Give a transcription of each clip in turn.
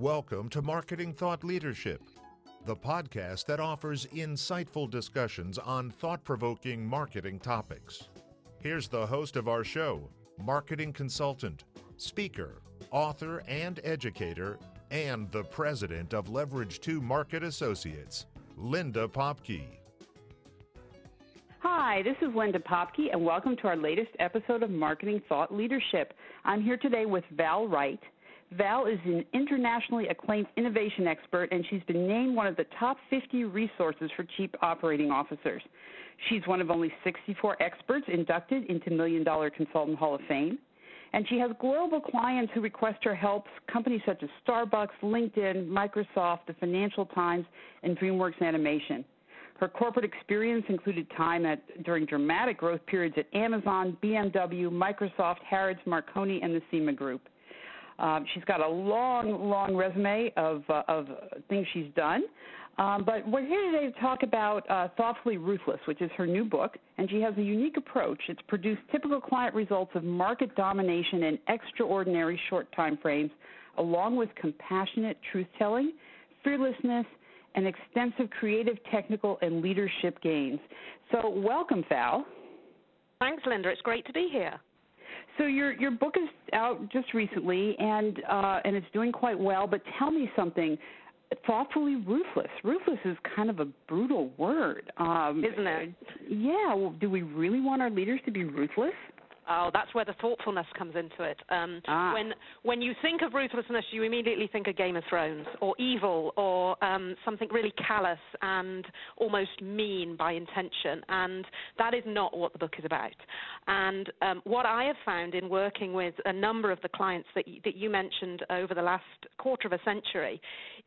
Welcome to Marketing Thought Leadership, the podcast that offers insightful discussions on thought-provoking marketing topics. Here's the host of our show, marketing consultant, speaker, author, and educator, and the president of Leverage 2 Market Associates, Linda Popke. Hi, this is Linda Popke, and welcome to our latest episode of Marketing Thought Leadership. I'm here today with Val Wright. Val is an internationally acclaimed innovation expert, and she's been named one of the top 50 resources for chief operating officers. She's one of only 64 experts inducted into Million Dollar Consultant Hall of Fame, and she has global clients who request her help, companies such as Starbucks, LinkedIn, Microsoft, the Financial Times, and DreamWorks Animation. Her corporate experience included time during dramatic growth periods at Amazon, BMW, Microsoft, Harrods, Marconi, and the SEMA Group. She's got a long resume of things she's done. But we're here today to talk about Thoughtfully Ruthless, which is her new book, and she has a unique approach. It's produced typical client results of market domination in extraordinary short time frames, along with compassionate truth-telling, fearlessness, and extensive creative, technical, and leadership gains. So welcome, Val. Thanks, Linda. It's great to be here. So your book is out just recently, and it's doing quite well, but tell me something. Thoughtfully Ruthless. Ruthless is kind of a brutal word. Isn't it? Yeah. Well, do we really want our leaders to be ruthless? Oh, that's where the thoughtfulness comes into it. When you think of ruthlessness, you immediately think of Game of Thrones or evil or something really callous and almost mean by intention, and that is not what the book is about. And what I have found in working with a number of the clients that you mentioned over the last quarter of a century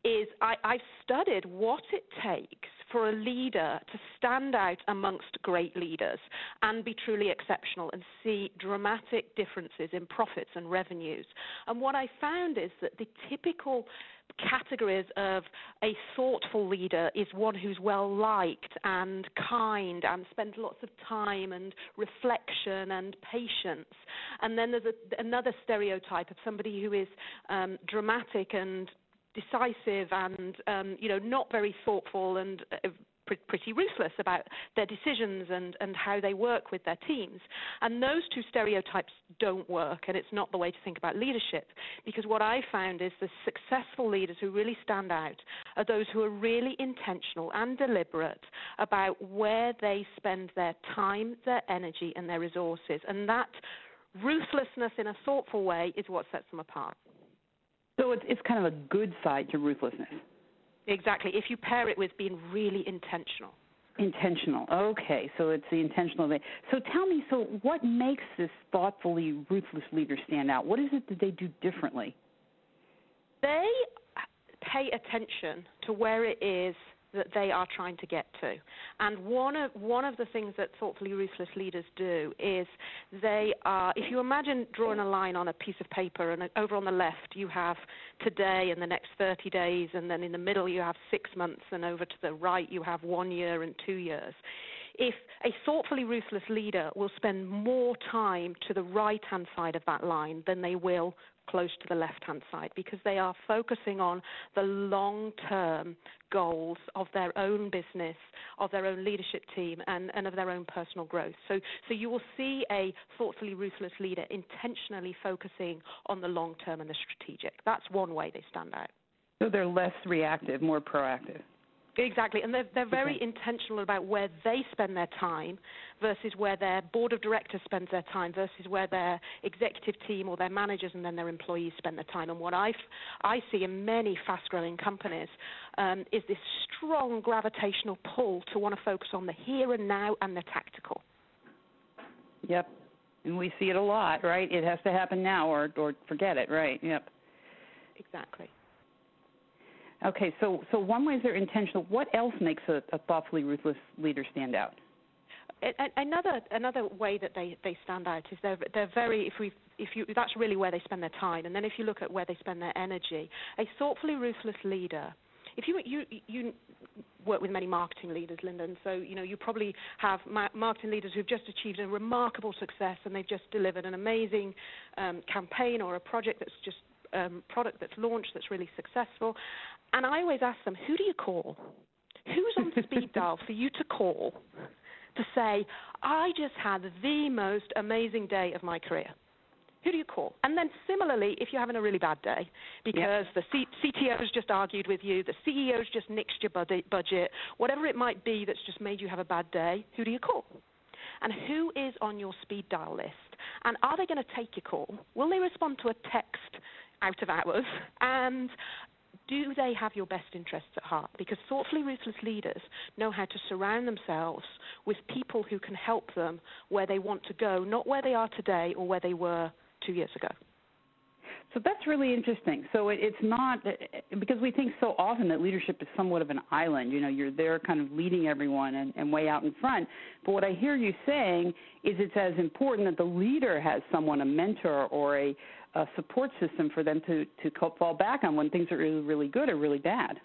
is I've studied what it takes for a leader to stand out amongst great leaders and be truly exceptional and see dramatic differences in profits and revenues. And what I found is that the typical categories of a thoughtful leader is one who's well-liked and kind and spends lots of time and reflection and patience. And then there's another stereotype of somebody who is dramatic and decisive and, not very thoughtful and pretty ruthless about their decisions and how they work with their teams. And those two stereotypes don't work, and it's not the way to think about leadership, because what I found is the successful leaders who really stand out are those who are really intentional and deliberate about where they spend their time, their energy, and their resources. And that ruthlessness in a thoughtful way is what sets them apart. So it's kind of a good side to ruthlessness. Exactly, if you pair it with being really intentional. Intentional, okay, so it's the intentional thing. So tell me, so what makes this thoughtfully ruthless leader stand out? What is it that they do differently? They pay attention to where it is that they are trying to get to. And one of the things that thoughtfully ruthless leaders do is they are, if you imagine drawing a line on a piece of paper, and over on the left you have today and the next 30 days, and then in the middle you have 6 months, and over to the right you have 1 year and 2 years. If a thoughtfully ruthless leader will spend more time to the right-hand side of that line than they will close to the left-hand side, because they are focusing on the long-term goals of their own business, of their own leadership team, and of their own personal growth. So you will see a thoughtfully ruthless leader intentionally focusing on the long-term and the strategic. That's one way they stand out. So they're less reactive, more proactive. Exactly, and they're very intentional about where they spend their time versus where their board of directors spends their time versus where their executive team or their managers and then their employees spend their time. And what I see in many fast-growing companies is this strong gravitational pull to want to focus on the here and now and the tactical. Yep, and we see it a lot, right? It has to happen now or forget it, right? Yep. Exactly. Okay, so one way is they're intentional. What else makes a thoughtfully ruthless leader stand out? Another way that they stand out is they're very that's really where they spend their time. And then if you look at where they spend their energy, a thoughtfully ruthless leader. If you work with many marketing leaders, Linda, and so you probably have marketing leaders who've just achieved a remarkable success and they've just delivered an amazing campaign or a project that's just product that's launched that's really successful. And I always ask them, who do you call? Who's on speed dial for you to call to say, I just had the most amazing day of my career? Who do you call? And then similarly, if you're having a really bad day because the CTO's just argued with you, the CEO's just nixed your budget, whatever it might be that's just made you have a bad day, who do you call? And who is on your speed dial list? And are they going to take your call? Will they respond to a text out of hours? And do they have your best interests at heart? Because thoughtfully ruthless leaders know how to surround themselves with people who can help them where they want to go, not where they are today or where they were 2 years ago. So that's really interesting. So it's not – because we think so often that leadership is somewhat of an island. You know, you're there kind of leading everyone and way out in front. But what I hear you saying is it's as important that the leader has someone, a mentor or a support system for them to fall back on when things are really, really good or really bad.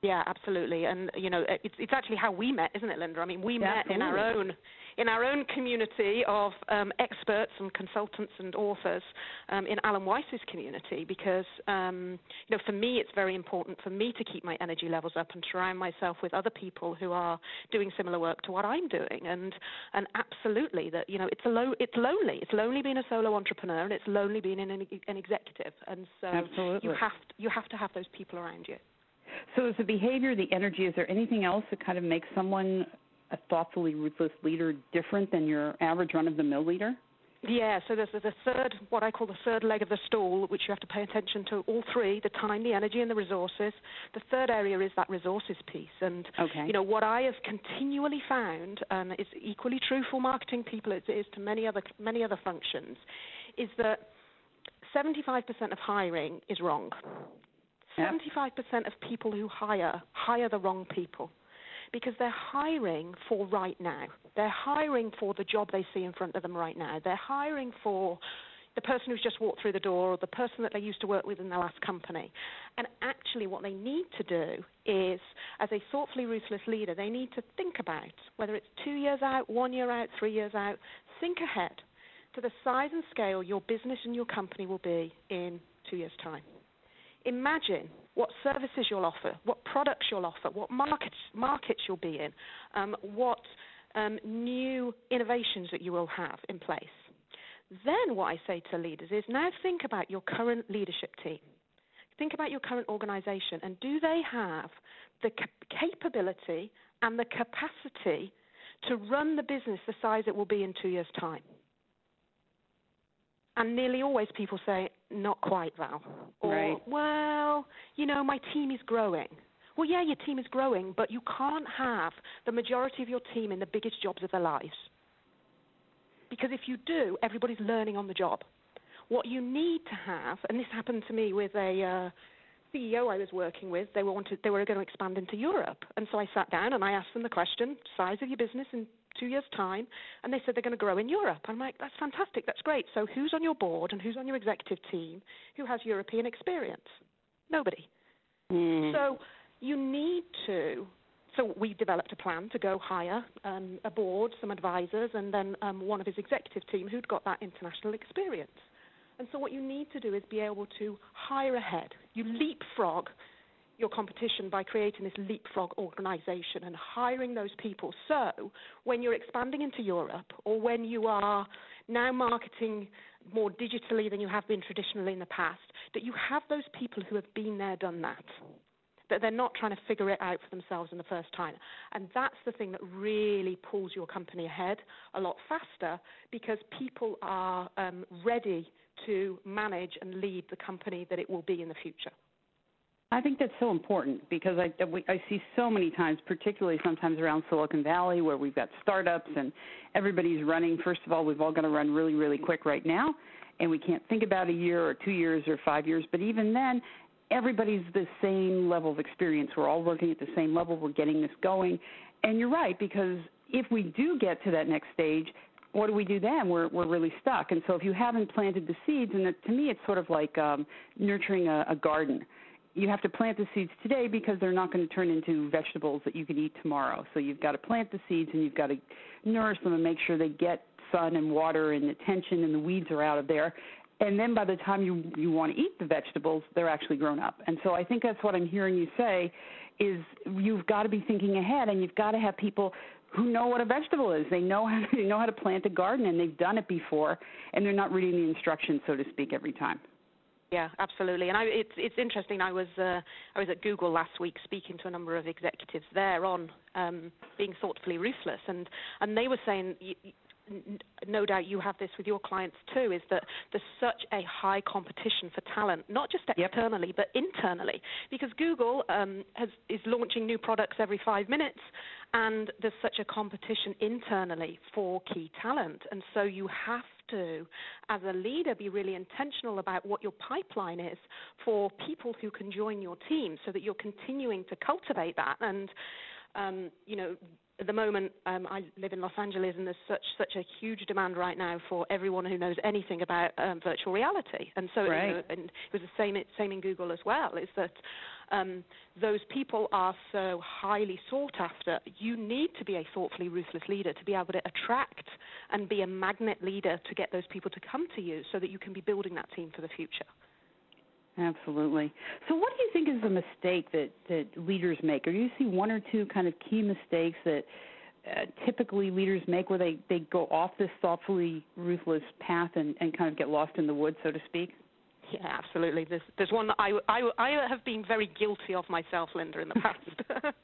Yeah, absolutely. And, you know, it's actually how we met, isn't it, Linda? I mean, we met in our own community of experts and consultants and authors in Alan Weiss's community because, you know, for me it's very important for me to keep my energy levels up and surround myself with other people who are doing similar work to what I'm doing. And absolutely that, you know, it's lonely. It's lonely being a solo entrepreneur and it's lonely being an executive. And so you have to have those people around you. So is the behavior, the energy, is there anything else that kind of makes someone a thoughtfully ruthless leader different than your average run-of-the-mill leader? Yeah, so there's the third, what I call the third leg of the stool, which you have to pay attention to, all three, the time, the energy, and the resources. The third area is that resources piece. And, you know, what I have continually found, and it's equally true for marketing people as it is to many other functions, is that 75% of hiring is wrong. 75% of people who hire the wrong people because they're hiring for right now. They're hiring for the job they see in front of them right now. They're hiring for the person who's just walked through the door or the person that they used to work with in their last company. And actually what they need to do is, as a thoughtfully ruthless leader, they need to think about, whether it's 2 years out, 1 year out, 3 years out, think ahead to the size and scale your business and your company will be in 2 years' time. Imagine what services you'll offer, what products you'll offer, what markets you'll be in, what new innovations that you will have in place. Then what I say to leaders is now think about your current leadership team. Think about your current organization and do they have the capability and the capacity to run the business the size it will be in 2 years' time? And nearly always people say, not quite, Val. Or, well, you know, my team is growing. Well, yeah, your team is growing, but you can't have the majority of your team in the biggest jobs of their lives. Because if you do, everybody's learning on the job. What you need to have, and this happened to me with a CEO I was working with, they were going to expand into Europe. And so I sat down and I asked them the question, size of your business in 2 years' time, and they said they're going to grow in Europe. I'm like, that's fantastic, that's great. So who's on your board and who's on your executive team who has European experience? Nobody. So you need to, so we developed a plan to go hire a board, some advisors, and then one of his executive team who'd got that international experience. And so what you need to do is be able to hire ahead. You leapfrog your competition by creating this leapfrog organization and hiring those people. So when you're expanding into Europe or when you are now marketing more digitally than you have been traditionally in the past, that you have those people who have been there, done that, that they're not trying to figure it out for themselves in the first time. And that's the thing that really pulls your company ahead a lot faster because people are ready to manage and lead the company that it will be in the future. I think that's so important because I see so many times, particularly sometimes around Silicon Valley where we've got startups and everybody's running. First of all, we've all got to run really, really quick right now, and we can't think about a year or 2 years or 5 years. But even then, everybody's the same level of experience. We're all working at the same level. We're getting this going. And you're right, because if we do get to that next stage, what do we do then? We're really stuck. And so if you haven't planted the seeds, and to me it's sort of like nurturing a garden. You have to plant the seeds today because they're not going to turn into vegetables that you can eat tomorrow. So you've got to plant the seeds and you've got to nourish them and make sure they get sun and water and attention and the weeds are out of there. And then by the time you want to eat the vegetables, they're actually grown up. And so I think that's what I'm hearing you say is you've got to be thinking ahead, and you've got to have people who know what a vegetable is. They know how to plant a garden, and they've done it before, and they're not reading the instructions, so to speak, every time. Yeah, absolutely. And it's interesting. I was at Google last week speaking to a number of executives there on being thoughtfully ruthless, and they were saying, no doubt you have this with your clients too, is that there's such a high competition for talent, not just externally, but internally, because Google is launching new products every 5 minutes, and there's such a competition internally for key talent. And so you have to, as a leader, be really intentional about what your pipeline is for people who can join your team, so that you're continuing to cultivate that. And, at the moment, I live in Los Angeles, and there's such a huge demand right now for everyone who knows anything about virtual reality. And so right. And it was the same in Google as well, is that those people are so highly sought after. You need to be a thoughtfully ruthless leader to be able to attract and be a magnet leader to get those people to come to you, so that you can be building that team for the future. Absolutely. So what do you think is the mistake that leaders make? Or do you see one or two kind of key mistakes that typically leaders make, where they go off this thoughtfully ruthless path and kind of get lost in the woods, so to speak? Yeah, absolutely. There's one that I have been very guilty of myself, Linda, in the past.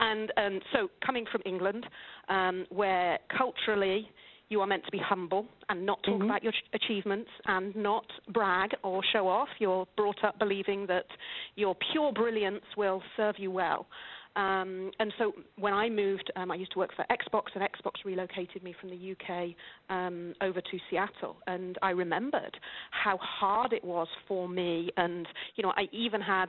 And so coming from England, where culturally you are meant to be humble and not talk about your achievements and not brag or show off. You're brought up believing that your pure brilliance will serve you well. And so when I moved, I used to work for Xbox, and Xbox relocated me from the UK over to Seattle. And I remembered how hard it was for me. And, I even had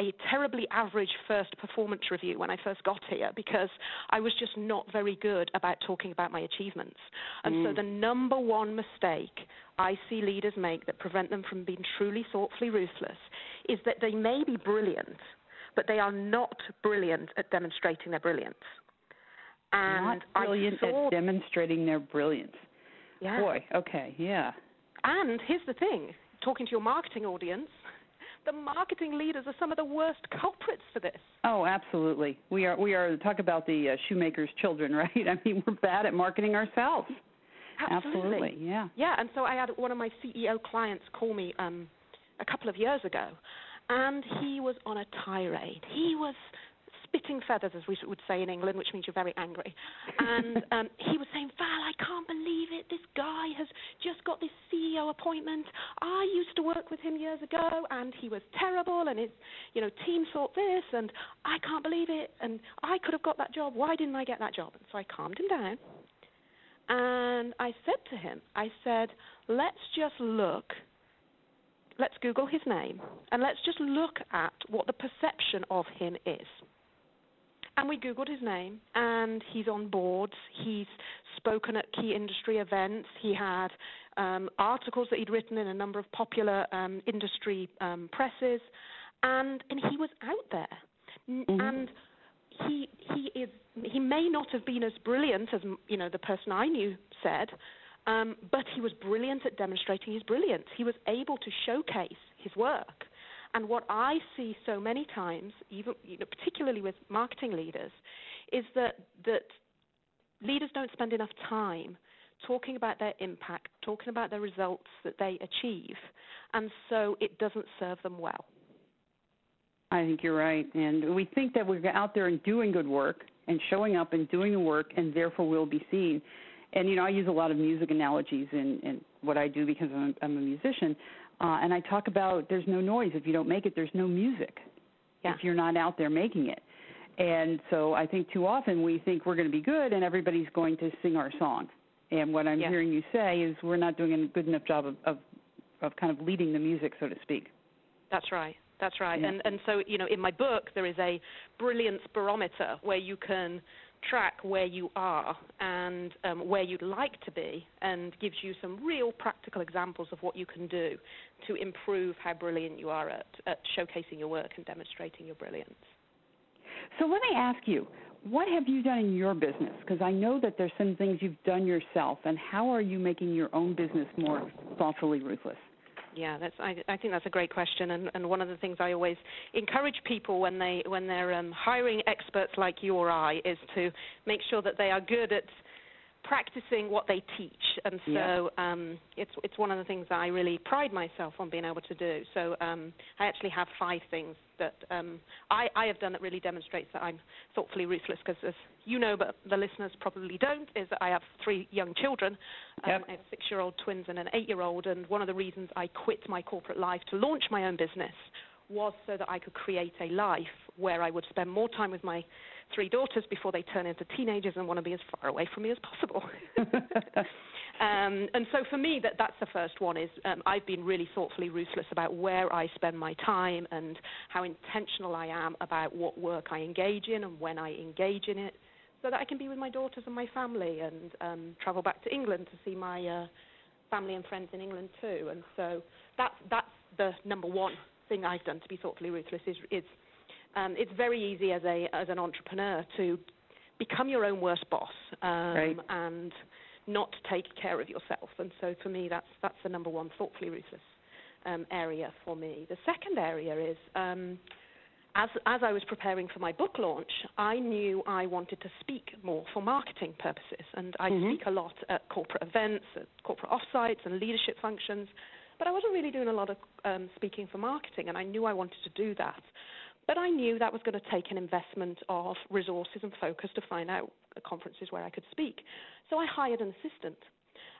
a terribly average first performance review when I first got here, because I was just not very good about talking about my achievements. And so the number one mistake I see leaders make that prevent them from being truly thoughtfully ruthless is that they may be brilliant, but they are not brilliant at demonstrating their brilliance. And not brilliant at demonstrating their brilliance. Yeah. Boy, okay, yeah. And here's the thing, talking to your marketing audience, the marketing leaders are some of the worst culprits for this. Oh, absolutely. We are talk about the shoemaker's children, right? I mean, we're bad at marketing ourselves. Absolutely, yeah. Yeah, and so I had one of my CEO clients call me a couple of years ago, and he was on a tirade. He was spitting feathers, as we would say in England, which means you're very angry. And he was saying, Val, I can't believe it. This guy has just got this CEO appointment. I used to work with him years ago, and he was terrible, and his team thought this, and I can't believe it, and I could have got that job. Why didn't I get that job? And so I calmed him down, and I said to him, let's just look. Let's Google his name, and let's just look at what the perception of him is. And we Googled his name, and he's on boards. He's spoken at key industry events. He had articles that he'd written in a number of popular industry presses, and he was out there. And he may not have been as brilliant as the person I knew said, but he was brilliant at demonstrating his brilliance. He was able to showcase his work. And what I see so many times, even particularly with marketing leaders, is that leaders don't spend enough time talking about their impact, talking about the results that they achieve, and so it doesn't serve them well. I think you're right, and we think that we're out there and doing good work and showing up and doing the work, and therefore we'll be seen. And, I use a lot of music analogies in what I do, because I'm a musician. And I talk about there's no noise. If you don't make it, there's no music if you're not out there making it. And so I think too often we think we're going to be good and everybody's going to sing our song. And what I'm hearing you say is we're not doing a good enough job of kind of leading the music, so to speak. That's right. That's right. Yeah. And so, in my book, there is a brilliance barometer where you can track where you are and where you'd like to be, and gives you some real practical examples of what you can do to improve how brilliant you are at showcasing your work and demonstrating your brilliance. So let me ask you, what have you done in your business? Because I know that there's some things you've done yourself, and how are you making your own business more thoughtfully ruthless? Yeah, I think that's a great question, and one of the things I always encourage people when they're hiring experts like you or I is to make sure that they are good at practicing what they teach, and so it's one of the things that I really pride myself on being able to do. So I actually have 5 things that I have done that really demonstrates that I'm thoughtfully ruthless, because as you know, but the listeners probably don't, is that I have 3 young children. I have 6-year-old twins and an 8-year-old, and one of the reasons I quit my corporate life to launch my own business was so that I could create a life where I would spend more time with my 3 daughters before they turn into teenagers and want to be as far away from me as possible. And so for me, that's the first one is I've been really thoughtfully ruthless about where I spend my time and how intentional I am about what work I engage in and when I engage in it, so that I can be with my daughters and my family and travel back to England to see my family and friends in England too. And so that's the number one thing I've done to be thoughtfully ruthless is it's very easy as an entrepreneur to become your own worst boss right. and not take care of yourself. And so for me, that's the number one thoughtfully ruthless area for me. The second area is as I was preparing for my book launch, I knew I wanted to speak more for marketing purposes, and I speak a lot at corporate events, at corporate offsites and leadership functions, but I wasn't really doing a lot of speaking for marketing, and I knew I wanted to do that. But I knew that was going to take an investment of resources and focus to find out conferences where I could speak. So I hired an assistant,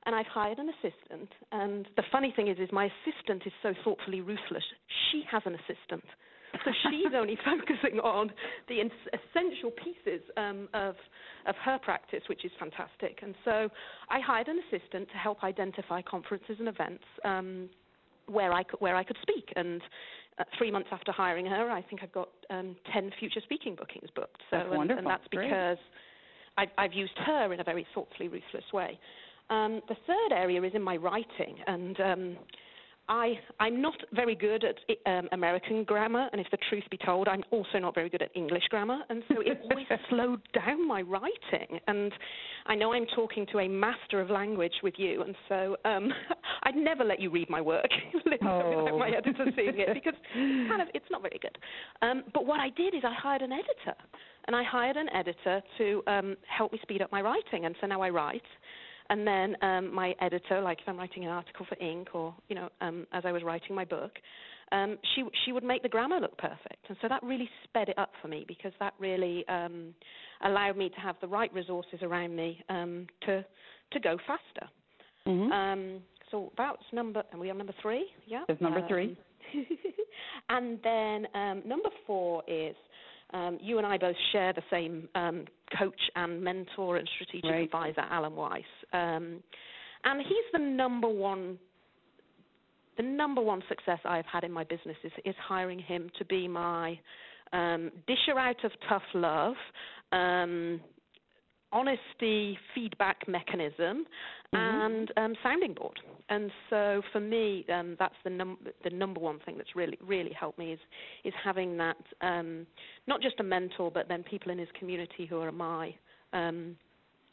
and I've hired an assistant. And the funny thing is my assistant is so thoughtfully ruthless. She has an assistant. So she's only focusing on the essential pieces of her practice, which is fantastic. And so I hired an assistant to help identify conferences and events where I could speak. And 3 months after hiring her, I think I've got 10 future speaking bookings booked. So that's wonderful. And that's because I've used her in a very thoughtfully ruthless way. The third area is in my writing, and I'm not very good at American grammar, and if the truth be told, I'm also not very good at English grammar, and so it always slowed down my writing. And I know I'm talking to a master of language with you, and so I'd never let you read my work without my editor seeing it, because it's not very good. But what I did is I hired an editor, to help me speed up my writing, and so now I write. And then my editor, like if I'm writing an article for Inc. or, as I was writing my book, she would make the grammar look perfect. And so that really sped it up for me, because that really allowed me to have the right resources around me to go faster. Mm-hmm. So that's number 3, yeah? That's number 3. And then number 4 is... you and I both share the same coach and mentor and strategic advisor, Alan Weiss, and he's the number one success I've had in my business is hiring him to be my disher out of tough love, honesty feedback mechanism, and sounding board. And so for me, that's the number one thing that's really, really helped me is having that, not just a mentor, but then people in his community who are my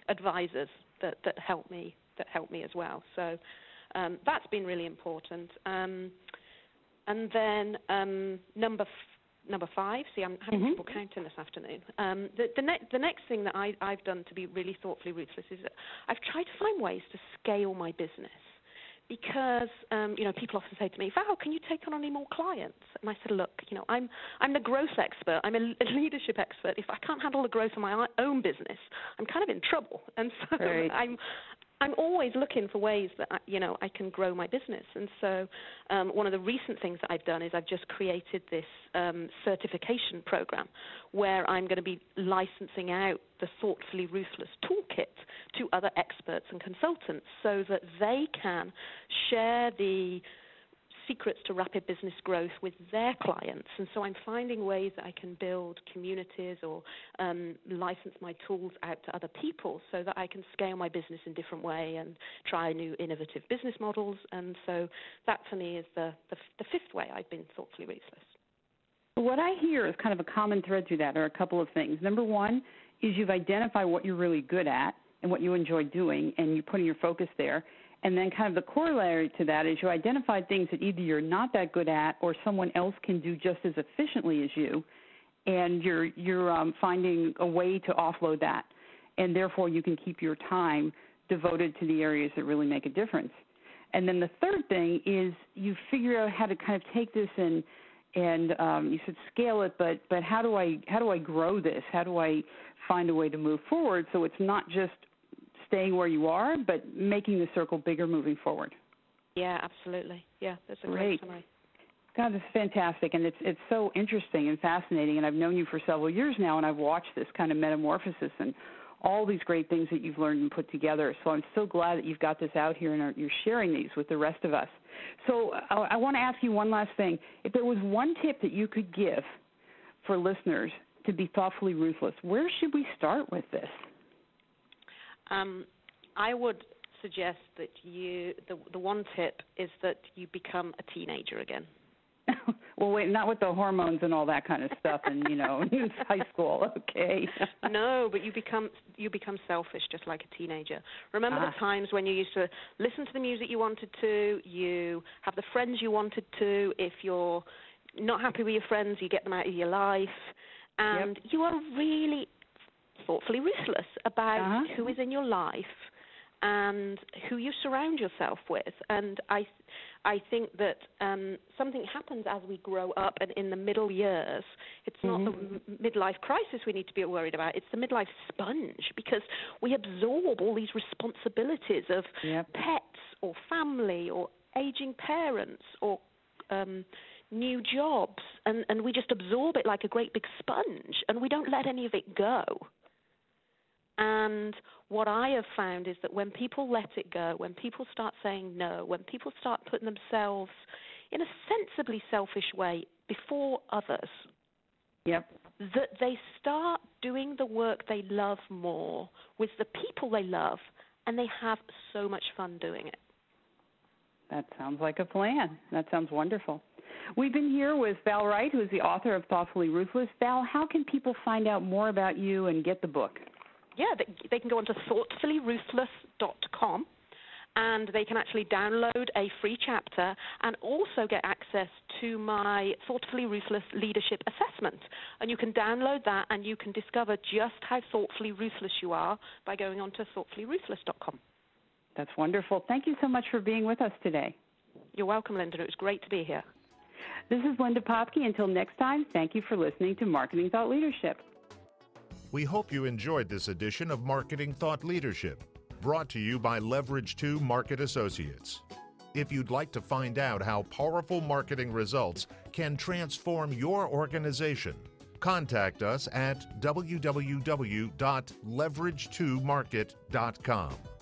advisors that help me as well. So that's been really important. And then number 5, see, I'm having people counting this afternoon. The next thing that I've done to be really thoughtfully ruthless is that I've tried to find ways to scale my business, because people often say to me, "Val, can you take on any more clients?" And I said, "Look, I'm the growth expert. I'm a leadership expert. If I can't handle the growth of my own business, I'm kind of in trouble." And so I'm always looking for ways that I can grow my business. And so one of the recent things that I've done is I've just created this certification program where I'm going to be licensing out the Thoughtfully Ruthless toolkit to other experts and consultants, so that they can share the secrets to rapid business growth with their clients. And so I'm finding ways that I can build communities or license my tools out to other people, so that I can scale my business in different way and try new innovative business models. And so that for me is the 5th way I've been thoughtfully ruthless. What I hear is kind of a common thread through that, are a couple of things. Number 1 is you've identified what you're really good at and what you enjoy doing, and you're putting your focus there. And then kind of the corollary to that is you identify things that either you're not that good at or someone else can do just as efficiently as you, and you're finding a way to offload that. And therefore, you can keep your time devoted to the areas that really make a difference. And then the third thing is you figure out how to kind of take this and you said scale it, but how do I grow this? How do I find a way to move forward so it's not just staying where you are, but making the circle bigger moving forward? Yeah, absolutely. Yeah, that's a great summary. God, this is fantastic, and it's so interesting and fascinating, and I've known you for several years now, and I've watched this kind of metamorphosis and all these great things that you've learned and put together. So I'm so glad that you've got this out here and you're sharing these with the rest of us. So I want to ask you one last thing. If there was one tip that you could give for listeners to be thoughtfully ruthless, where should we start with this? I would suggest that the one tip is that you become a teenager again. Well, wait, not with the hormones and all that kind of stuff and, in high school, okay? No, but you become selfish just like a teenager. Remember the times when you used to listen to the music you wanted to, you have the friends you wanted to. If you're not happy with your friends, you get them out of your life. And you are really thoughtfully ruthless about who is in your life and who you surround yourself with. And I think that something happens as we grow up and in the middle years. It's not the midlife crisis we need to be worried about. It's the midlife sponge, because we absorb all these responsibilities of pets or family or aging parents or new jobs, and we just absorb it like a great big sponge, and we don't let any of it go. And what I have found is that when people let it go, when people start saying no, when people start putting themselves in a sensibly selfish way before others, that they start doing the work they love more with the people they love, and they have so much fun doing it. That sounds like a plan. That sounds wonderful. We've been here with Val Wright, who is the author of Thoughtfully Ruthless. Val, how can people find out more about you and get the book? Yeah, they can go on to ThoughtfullyRuthless.com, and they can actually download a free chapter and also get access to my Thoughtfully Ruthless Leadership Assessment. And you can download that, and you can discover just how thoughtfully ruthless you are by going on to ThoughtfullyRuthless.com. That's wonderful. Thank you so much for being with us today. You're welcome, Linda. It was great to be here. This is Linda Popke. Until next time, thank you for listening to Marketing Thought Leadership. We hope you enjoyed this edition of Marketing Thought Leadership, brought to you by Leverage 2 Market Associates. If you'd like to find out how powerful marketing results can transform your organization, contact us at www.leverage2market.com.